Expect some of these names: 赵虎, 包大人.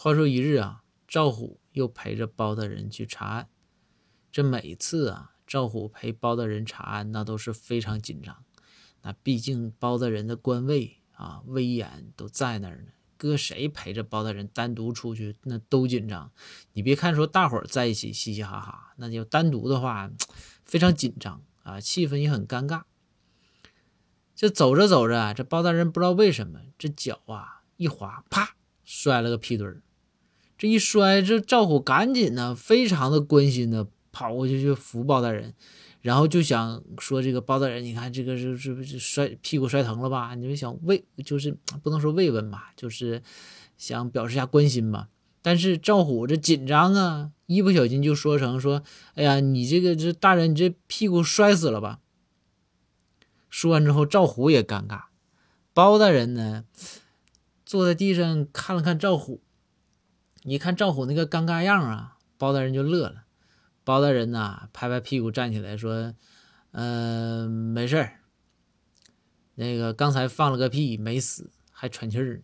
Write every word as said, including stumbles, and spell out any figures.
话说一日啊，赵虎又陪着包大人去查案。这每次啊，赵虎陪包大人查案，那都是非常紧张。那毕竟包大人的官位啊、威严都在那儿呢，搁谁陪着包大人单独出去，那都紧张。你别看说大伙儿在一起嘻嘻哈哈，那就单独的话，非常紧张啊，气氛也很尴尬。这走着走着啊，这包大人不知道为什么，这脚啊一滑，啪摔了个屁墩儿。这一摔，这赵虎赶紧呢，非常的关心的跑过去去扶包大人，然后就想说这个包大人，你看这个是是不是摔屁股摔疼了吧？你们想慰，就是不能说慰问吧，就是想表示一下关心吧。但是赵虎这紧张啊，一不小心就说成说，哎呀，你这个这大人，你这屁股摔死了吧？说完之后，赵虎也尴尬。包大人呢，坐在地上看了看赵虎，一看赵虎那个尴尬样啊，包大人就乐了。包大人呢，拍拍屁股站起来说：“嗯、呃，没事儿，那个刚才放了个屁，没死，还喘气儿。”